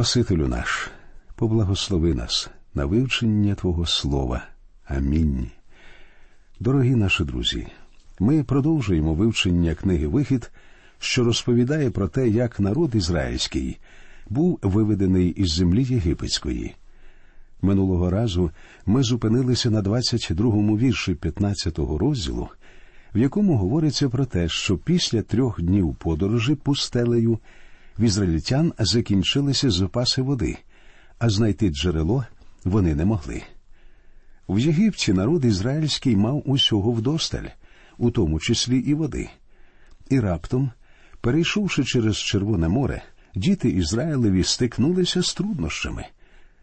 Спасителю наш, поблагослови нас на вивчення Твого Слова. Амінь. Дорогі наші друзі, ми продовжуємо вивчення книги «Вихід», що розповідає про те, як народ ізраїльський був виведений із землі єгипетської. Минулого разу ми зупинилися на 22-му вірші 15-го розділу, в якому говориться про те, що після 3 днів подорожі пустелею в ізраїльтян закінчилися запаси води, а знайти джерело вони не могли. В Єгипті народ ізраїльський мав усього вдосталь, у тому числі і води. І раптом, перейшовши через Червоне море, діти Ізраїлеві стикнулися з труднощами.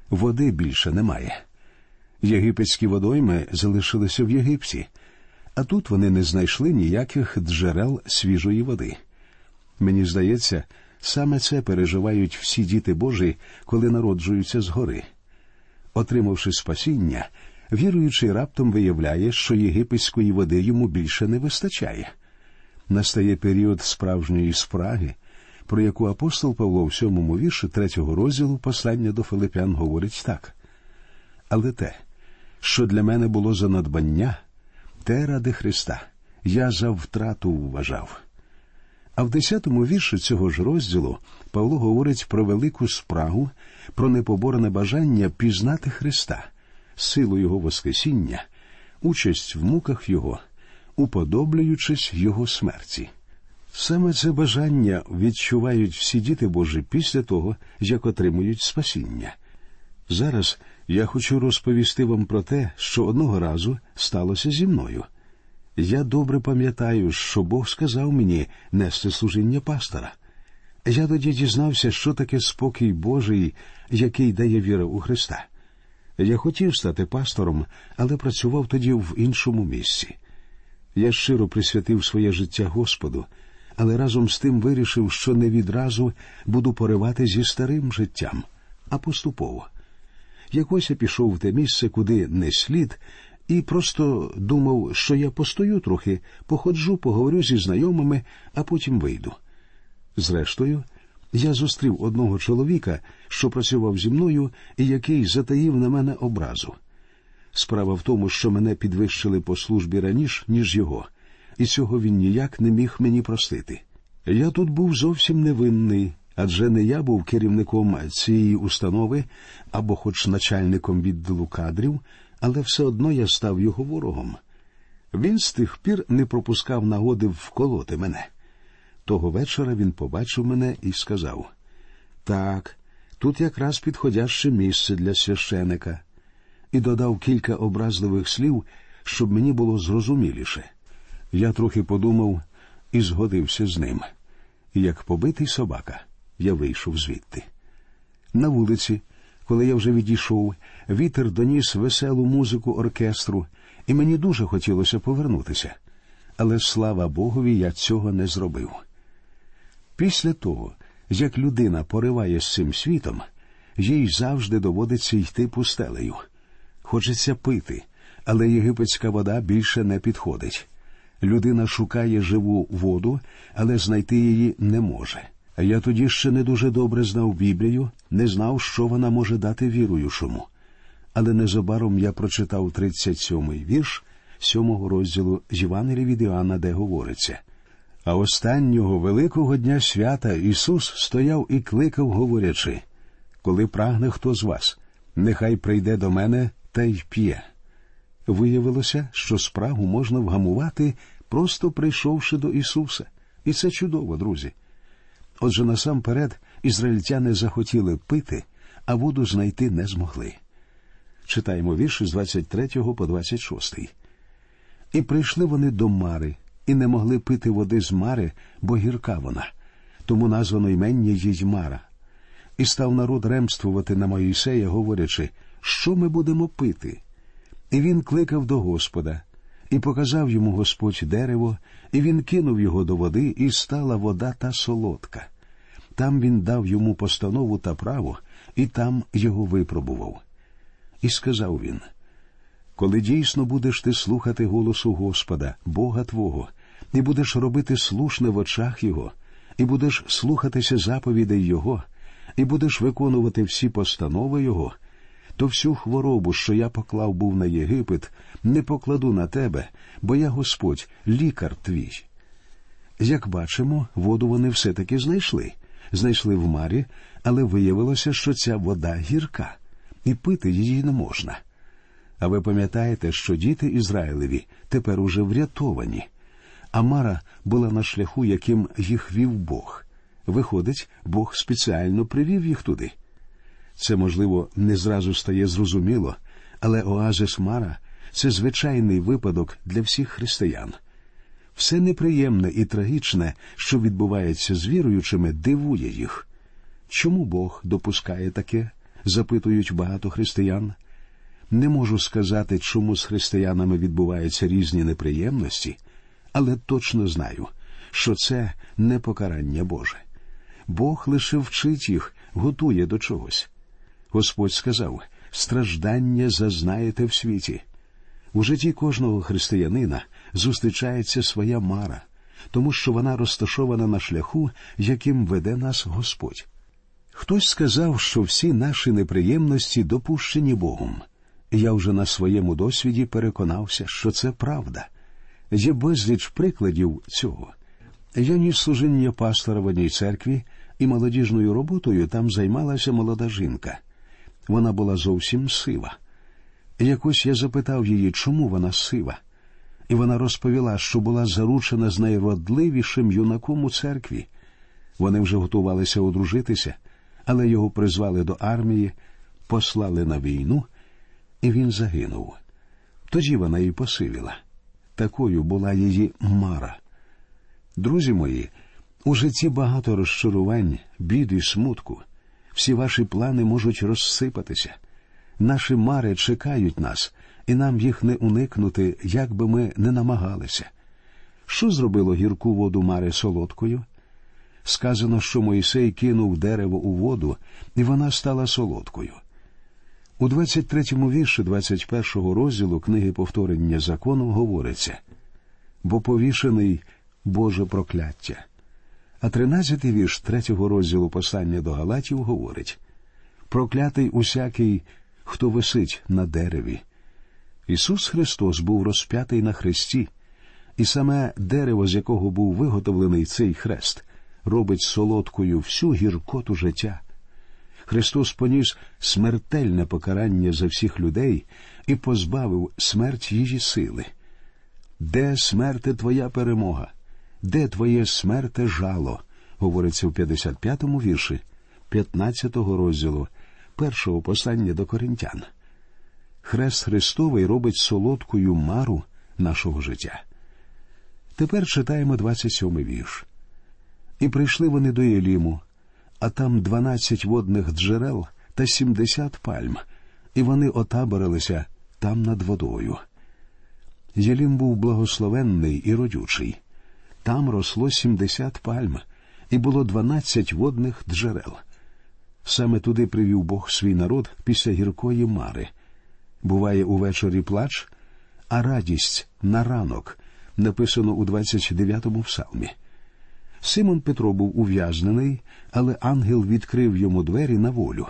Води більше немає. Єгипетські водойми залишилися в Єгипті, а тут вони не знайшли ніяких джерел свіжої води. Мені здається, саме це переживають всі діти Божі, коли народжуються згори. Отримавши спасіння, віруючий раптом виявляє, що єгипетської води йому більше не вистачає. Настає період справжньої спраги, про яку апостол Павло в 7-му вірші 3-го розділу послання до Филипян говорить так. «Але те, що для мене було за надбання, те ради Христа я за втрату вважав». А в 10-му вірші цього ж розділу Павло говорить про велику спрагу, про непоборене бажання пізнати Христа, силу Його воскресіння, участь в муках Його, уподоблюючись Його смерті. Саме це бажання відчувають всі діти Божі після того, як отримують спасіння. Зараз я хочу розповісти вам про те, що одного разу сталося зі мною. Я добре пам'ятаю, що Бог сказав мені нести служіння пастора. Я тоді дізнався, що таке спокій Божий, який дає віра у Христа. Я хотів стати пастором, але працював тоді в іншому місці. Я щиро присвятив своє життя Господу, але разом з тим вирішив, що не відразу буду поривати зі старим життям, а поступово. Якось я пішов в те місце, куди не слід, і просто думав, що я постою трохи, походжу, поговорю зі знайомими, а потім вийду. Зрештою, я зустрів одного чоловіка, що працював зі мною і який затаїв на мене образу. Справа в тому, що мене підвищили по службі раніше, ніж його, і цього він ніяк не міг мені простити. Я тут був зовсім невинний, адже не я був керівником цієї установи або хоч начальником відділу кадрів, але все одно я став його ворогом. Він з тих пір не пропускав нагоди вколоти мене. Того вечора він побачив мене і сказав: «Так, тут якраз підходяще місце для священика», і додав кілька образливих слів, щоб мені було зрозуміліше. Я трохи подумав і згодився з ним. І як побитий собака, я вийшов звідти. На вулиці, коли я вже відійшов, вітер доніс веселу музику оркестру, і мені дуже хотілося повернутися. Але, слава Богові, я цього не зробив. Після того, як людина пориває з цим світом, їй завжди доводиться йти пустелею. Хочеться пити, але єгипетська вода більше не підходить. Людина шукає живу воду, але знайти її не може. Я тоді ще не дуже добре знав Біблію, не знав, що вона може дати віруючому. Але незабаром я прочитав 37-й вірш 7-го розділу Євангелія від Іоанна, де говориться: «А останнього великого дня свята Ісус стояв і кликав, говорячи: коли прагне хто з вас, нехай прийде до мене та й п'є». Виявилося, що спрагу можна вгамувати, просто прийшовши до Ісуса. І це чудово, друзі. Отже, насамперед, ізраїльтяни захотіли пити, а воду знайти не змогли. Читаємо вірші з 23 по 26. «І прийшли вони до Мари, і не могли пити води з Мари, бо гірка вона, тому названо імення їй Мара. І став народ ремствувати на Моїсея, говорячи: що ми будемо пити? І він кликав до Господа, і показав йому Господь дерево, і він кинув його до води, і стала вода та солодка. Там він дав йому постанову та право, і там його випробував. І сказав він: коли дійсно будеш ти слухати голосу Господа, Бога твого, і будеш робити слушне в очах Його, і будеш слухатися заповідей Його, і будеш виконувати всі постанови його, то всю хворобу, що я поклав був на Єгипет, не покладу на тебе, бо я Господь, лікар твій». Як бачимо, воду вони все-таки знайшли. Знайшли в марі, але виявилося, що ця вода гірка, і пити її не можна. А ви пам'ятаєте, що діти Ізраїлеві тепер уже врятовані. А мара була на шляху, яким їх вів Бог. Виходить, Бог спеціально привів їх туди. Це, можливо, не зразу стає зрозуміло, але оазис Мара – це звичайний випадок для всіх християн. Все неприємне і трагічне, що відбувається з віруючими, дивує їх. Чому Бог допускає таке? Запитують багато християн. Не можу сказати, чому з християнами відбуваються різні неприємності, але точно знаю, що це не покарання Боже. Бог лише вчить їх, готує до чогось. Господь сказав: «Страждання зазнаєте в світі». У житті кожного християнина зустрічається своя мара, тому що вона розташована на шляху, яким веде нас Господь. Хтось сказав, що всі наші неприємності допущені Богом. Я вже на своєму досвіді переконався, що це правда. Є безліч прикладів цього. Я ніс служіння пастора в одній церкві, і молодіжною роботою там займалася молода жінка. Вона була зовсім сива. Якось я запитав її, чому вона сива. І вона розповіла, що була заручена з найвродливішим юнаком у церкві. Вони вже готувалися одружитися, але його призвали до армії, послали на війну, і він загинув. Тоді вона і посивіла. Такою була її мара. Друзі мої, у житті багато розчарувань, бід і смутку. Всі ваші плани можуть розсипатися. Наші мари чекають нас, і нам їх не уникнути, як би ми не намагалися. Що зробило гірку воду мари солодкою? Сказано, що Мойсей кинув дерево у воду, і вона стала солодкою. У 23-му вірші 21-го розділу книги «Повторення закону» говориться: «Бо повішений Боже прокляття». А 13-й вірш 3-го розділу послання до Галатів говорить: «Проклятий усякий, хто висить на дереві». Ісус Христос був розп'ятий на хресті, і саме дерево, з якого був виготовлений цей хрест, робить солодкою всю гіркоту життя. Христос поніс смертельне покарання за всіх людей і позбавив смерть її сили. «Де, смерте, твоя перемога? Де твоє, смерте, жало?» говориться в 55-му вірші 15-го розділу першого послання до Коринтян. Хрест Христовий робить солодкою мару нашого життя. Тепер читаємо 27-й вірш. «І прийшли вони до Єліму, а там 12 водних джерел та 70 пальм, і вони отаборилися там над водою». Єлім був благословенний і родючий. Там росло 70 пальм, і було 12 водних джерел. Саме туди привів Бог свій народ після гіркої мари. Буває увечері плач, а радість на ранок, написано у 29-му псалмі. Симон Петро був ув'язнений, але ангел відкрив йому двері на волю.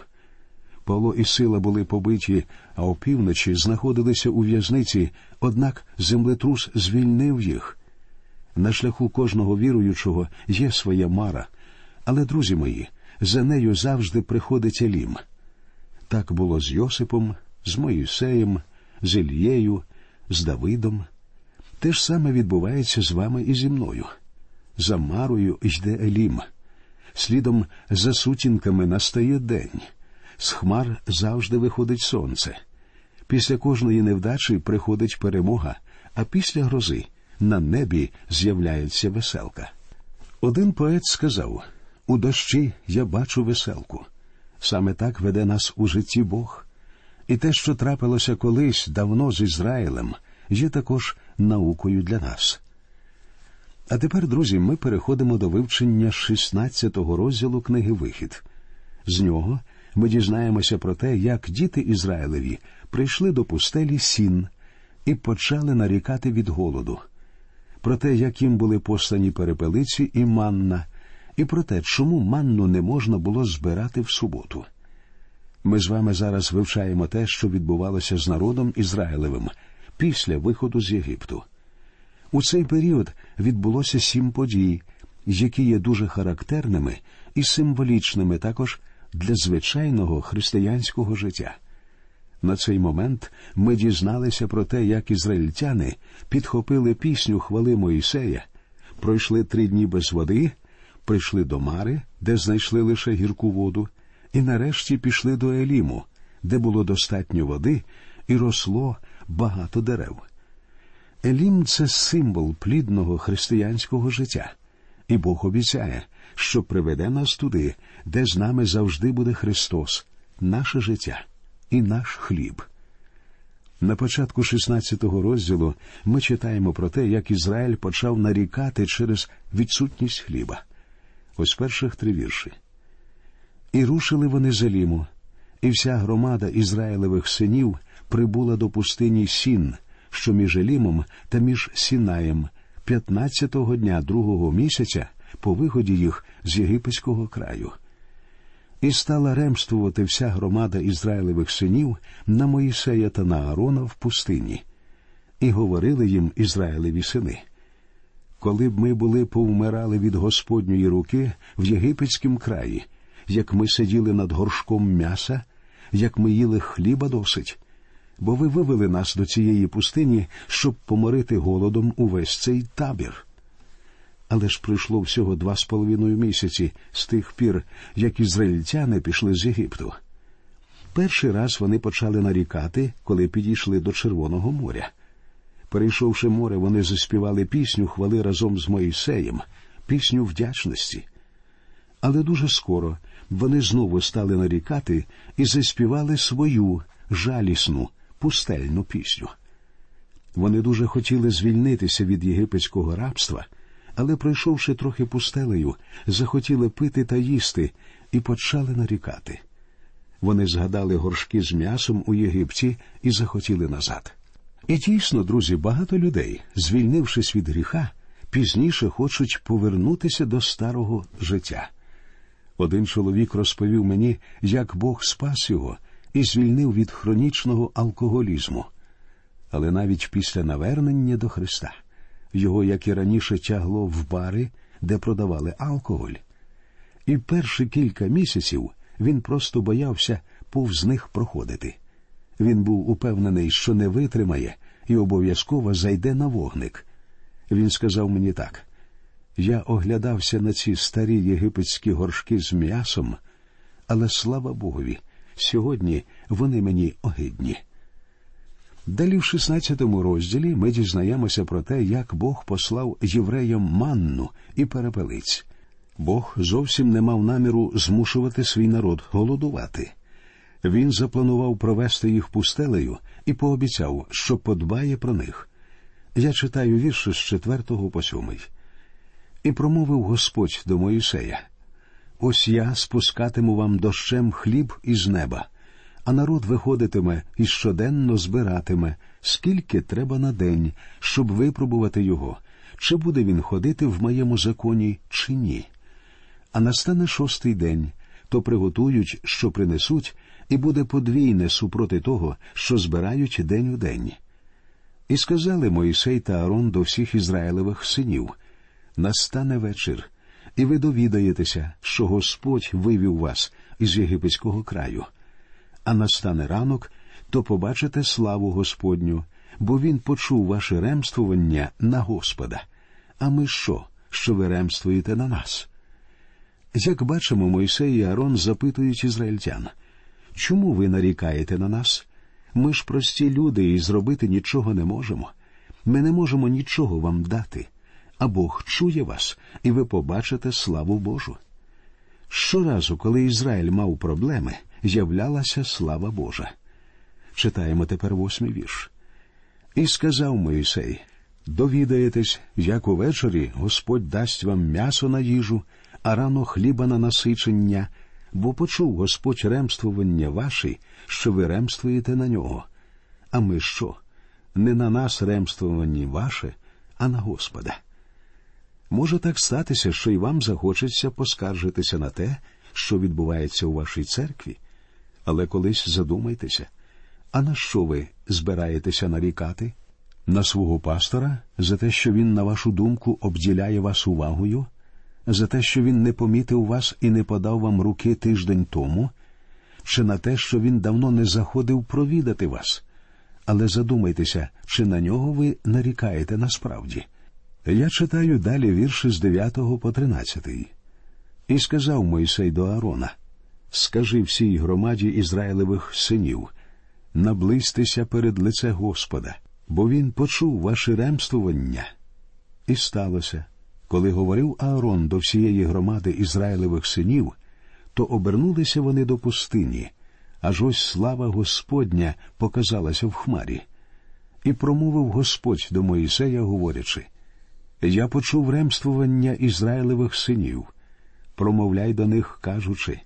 Павло і Сила були побиті, а опівночі знаходилися у в'язниці, однак землетрус звільнив їх. На шляху кожного віруючого є своя мара, але, друзі мої, за нею завжди приходить Елім. Так було з Йосипом, з Моїсеєм, з Ілією, з Давидом. Те ж саме відбувається з вами і зі мною. За марою йде Елім. Слідом за сутінками настає день. З хмар завжди виходить сонце. Після кожної невдачі приходить перемога, а після грози на небі з'являється веселка. Один поет сказав: «У дощі я бачу веселку». Саме так веде нас у житті Бог. І те, що трапилося колись давно з Ізраїлем, є також наукою для нас. А тепер, друзі, ми переходимо до вивчення 16-го розділу книги «Вихід». З нього ми дізнаємося про те, як діти Ізраїлеві прийшли до пустелі Сін і почали нарікати від голоду, про те, як їм були послані перепелиці і манна, і про те, чому манну не можна було збирати в суботу. Ми з вами зараз вивчаємо те, що відбувалося з народом Ізраїлевим після виходу з Єгипту. У цей період відбулося 7 подій, які є дуже характерними і символічними також для звичайного християнського життя. На цей момент ми дізналися про те, як ізраїльтяни підхопили пісню хвали Мойсея, пройшли 3 дні без води, прийшли до Мари, де знайшли лише гірку воду, і нарешті пішли до Еліму, де було достатньо води і росло багато дерев. Елім – це символ плідного християнського життя, і Бог обіцяє, що приведе нас туди, де з нами завжди буде Христос, наше життя і наш хліб. На початку 16-го розділу ми читаємо про те, як Ізраїль почав нарікати через відсутність хліба. Ось перших 3 вірші. «І рушили вони з Еліму, і вся громада Ізраїлевих синів прибула до пустині Сін, що між Елімом та між Сінаєм, 15-го дня 2-го місяця по виході їх з єгипетського краю. І стала ремствувати вся громада Ізраїлевих синів на Моїсея та на Аарона в пустині. І говорили їм Ізраїлеві сини: коли б ми були повмирали від Господньої руки в єгипетськім краї, як ми сиділи над горшком м'яса, як ми їли хліба досить, бо ви вивели нас до цієї пустині, щоб поморити голодом увесь цей табір. Але ж пройшло всього 2,5 місяці з тих пір, як ізраїльтяни пішли з Єгипту. Перший раз вони почали нарікати, коли підійшли до Червоного моря. Перейшовши море, вони заспівали пісню хвали разом з Моїсеєм, пісню вдячності. Але дуже скоро вони знову стали нарікати і заспівали свою жалісну, пустельну пісню. Вони дуже хотіли звільнитися від єгипетського рабства, але, пройшовши трохи пустелею, захотіли пити та їсти і почали нарікати. Вони згадали горшки з м'ясом у Єгипті і захотіли назад. І дійсно, друзі, багато людей, звільнившись від гріха, пізніше хочуть повернутися до старого життя. Один чоловік розповів мені, як Бог спас його і звільнив від хронічного алкоголізму. Але навіть після навернення до Христа його, як і раніше, тягло в бари, де продавали алкоголь. І перші кілька місяців він просто боявся повз них проходити. Він був упевнений, що не витримає і обов'язково зайде на вогник. Він сказав мені так: я оглядався на ці старі єгипетські горшки з м'ясом, але, слава Богові, сьогодні вони мені огидні. Далі в 16-му розділі ми дізнаємося про те, як Бог послав євреям манну і перепелиць. Бог зовсім не мав наміру змушувати свій народ голодувати. Він запланував провести їх пустелею і пообіцяв, що подбає про них. Я читаю вірші з 4 по 7. «І промовив Господь до Моїсея: ось я спускатиму вам дощем хліб із неба, а народ виходитиме і щоденно збиратиме, скільки треба на день, щоб випробувати його, чи буде він ходити в моєму законі, чи ні. А настане 6-й день, то приготують, що принесуть, і буде подвійне супроти того, що збирають день у день. І сказали Моїсей та Аарон до всіх Ізраїлевих синів: настане вечір, і ви довідаєтеся, що Господь вивів вас із єгипетського краю. А настане ранок, то побачите славу Господню, бо Він почув ваше ремствування на Господа. А ми що ви ремствуєте на нас?» Як бачимо, Мойсей і Аарон запитують ізраїльтян: чому ви нарікаєте на нас? Ми ж прості люди і зробити нічого не можемо. Ми не можемо нічого вам дати. А Бог чує вас, і ви побачите славу Божу. Щоразу, коли Ізраїль мав проблеми, являлася слава Божа. Читаємо тепер 8-й вірш. «І сказав Моїсей: довідаєтесь, як увечері Господь дасть вам м'ясо на їжу, а рано хліба на насичення, бо почув Господь ремствування ваші, що ви ремствуєте на нього. А ми що? Не на нас ремствування ваше, а на Господа». Може так статися, що й вам захочеться поскаржитися на те, що відбувається у вашій церкві. Але колись задумайтеся, а на що ви збираєтеся нарікати? На свого пастора? За те, що він, на вашу думку, обділяє вас увагою? За те, що він не помітив вас і не подав вам руки тиждень тому? Чи на те, що він давно не заходив провідати вас? Але задумайтеся, чи на нього ви нарікаєте насправді? Я читаю далі вірші з 9 по 13. «І сказав Мойсей до Аарона: скажи всій громаді Ізраїлевих синів, наблизьтеся перед лице Господа, бо він почув ваше ремствування». І сталося, коли говорив Аарон до всієї громади Ізраїлевих синів, то обернулися вони до пустині, аж ось слава Господня показалася в хмарі. І промовив Господь до Моїсея, говорячи: «Я почув ремствування Ізраїлевих синів. Промовляй до них, кажучи: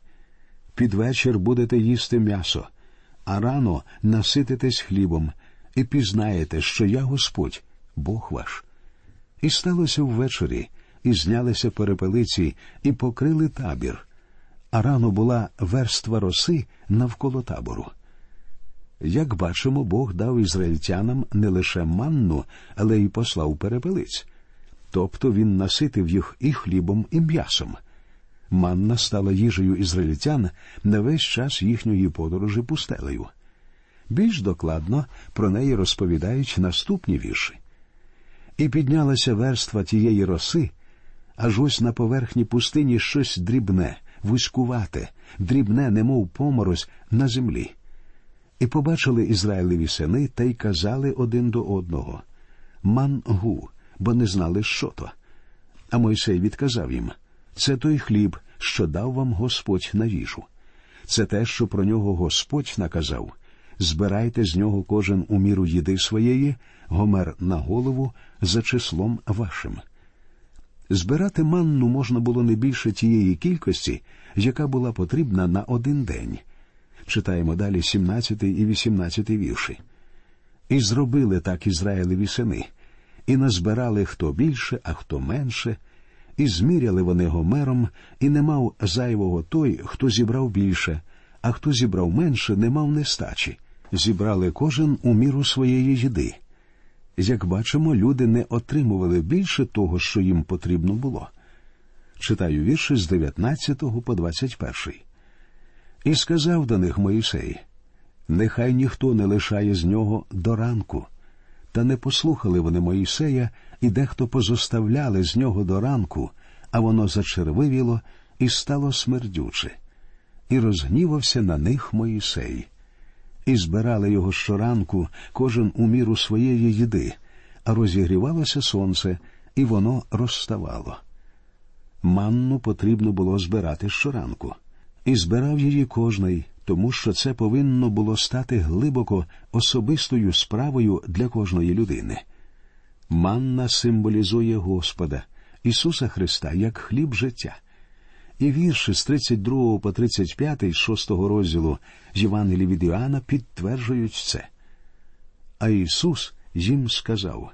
під вечір будете їсти м'ясо, а рано насититесь хлібом, і пізнаєте, що я Господь, Бог ваш». І сталося ввечері, і знялися перепелиці, і покрили табір. А рано була верства роси навколо табору. Як бачимо, Бог дав ізраїльтянам не лише манну, але й послав перепелиць. Тобто він наситив їх і хлібом, і м'ясом. Манна стала їжею ізраїльтян на весь час їхньої подорожі пустелею. Більш докладно про неї розповідають наступні вірші. «І піднялася верства тієї роси, аж ось на поверхні пустині щось дрібне, вузькувате, дрібне, немов поморозь, на землі. І побачили Ізраїлеві сини, та й казали один до одного: мангу, бо не знали, що то. А Мойсей відказав їм: це той хліб, що дав вам Господь на їжу. Це те, що про нього Господь наказав. Збирайте з нього кожен у міру їди своєї, гомер на голову, за числом вашим». Збирати манну можна було не більше тієї кількості, яка була потрібна на один день. Читаємо далі 17 і 18 вірші. «І зробили так Ізраїлеві сини, і назбирали хто більше, а хто менше, і зміряли вони гомером, і не мав зайвого той, хто зібрав більше, а хто зібрав менше, не мав нестачі. Зібрали кожен у міру своєї їди». Як бачимо, люди не отримували більше того, що їм потрібно було. Читаю вірші з 19 по 21. «І сказав до них Мойсей: нехай ніхто не лишає з нього до ранку. Та не послухали вони Мойсея, і дехто позоставляли з нього до ранку, а воно зачервивіло і стало смердюче. І розгнівався на них Мойсей. І збирали його щоранку, кожен у міру своєї їди, а розігрівалося сонце, і воно розставало». Манну потрібно було збирати щоранку. І збирав її кожний, тому що це повинно було стати глибоко особистою справою для кожної людини. Манна символізує Господа, Ісуса Христа, як хліб життя. І вірші з 32 по 35 шостого розділу Євангелії від Іоанна підтверджують це. «А Ісус їм сказав: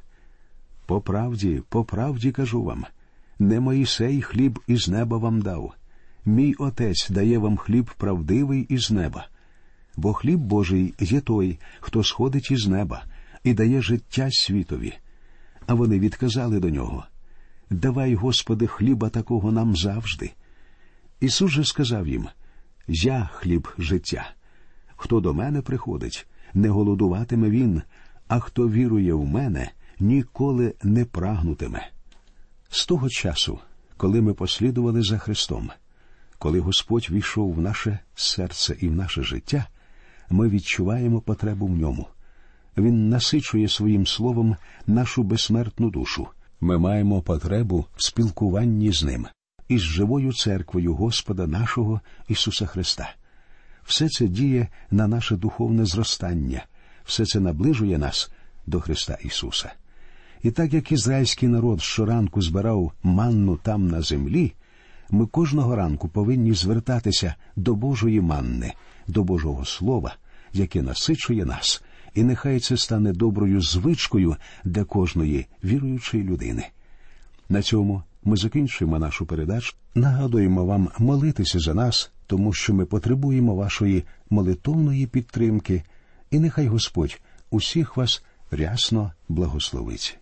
по правді кажу вам, не Мойсей хліб із неба вам дав. Мій Отець дає вам хліб правдивий із неба. Бо хліб Божий є той, хто сходить із неба і дає життя світові». А вони відказали до нього: давай, Господи, хліба такого нам завжди. Ісус же сказав їм: я хліб життя. Хто до мене приходить, не голодуватиме він, а хто вірує в мене, ніколи не прагнутиме. З того часу, коли ми послідували за Христом, коли Господь війшов в наше серце і в наше життя, ми відчуваємо потребу в ньому. Він насичує своїм словом нашу безсмертну душу. Ми маємо потребу в спілкуванні з ним, із живою церквою Господа нашого Ісуса Христа. Все це діє на наше духовне зростання, все це наближує нас до Христа Ісуса. І так як ізраїльський народ щоранку збирав манну там на землі, ми кожного ранку повинні звертатися до Божої манни, до Божого Слова, яке насичує нас, і нехай це стане доброю звичкою для кожної віруючої людини. На цьому ми закінчуємо нашу передачу. Нагадуємо вам молитися за нас, тому що ми потребуємо вашої молитовної підтримки. І нехай Господь усіх вас рясно благословить.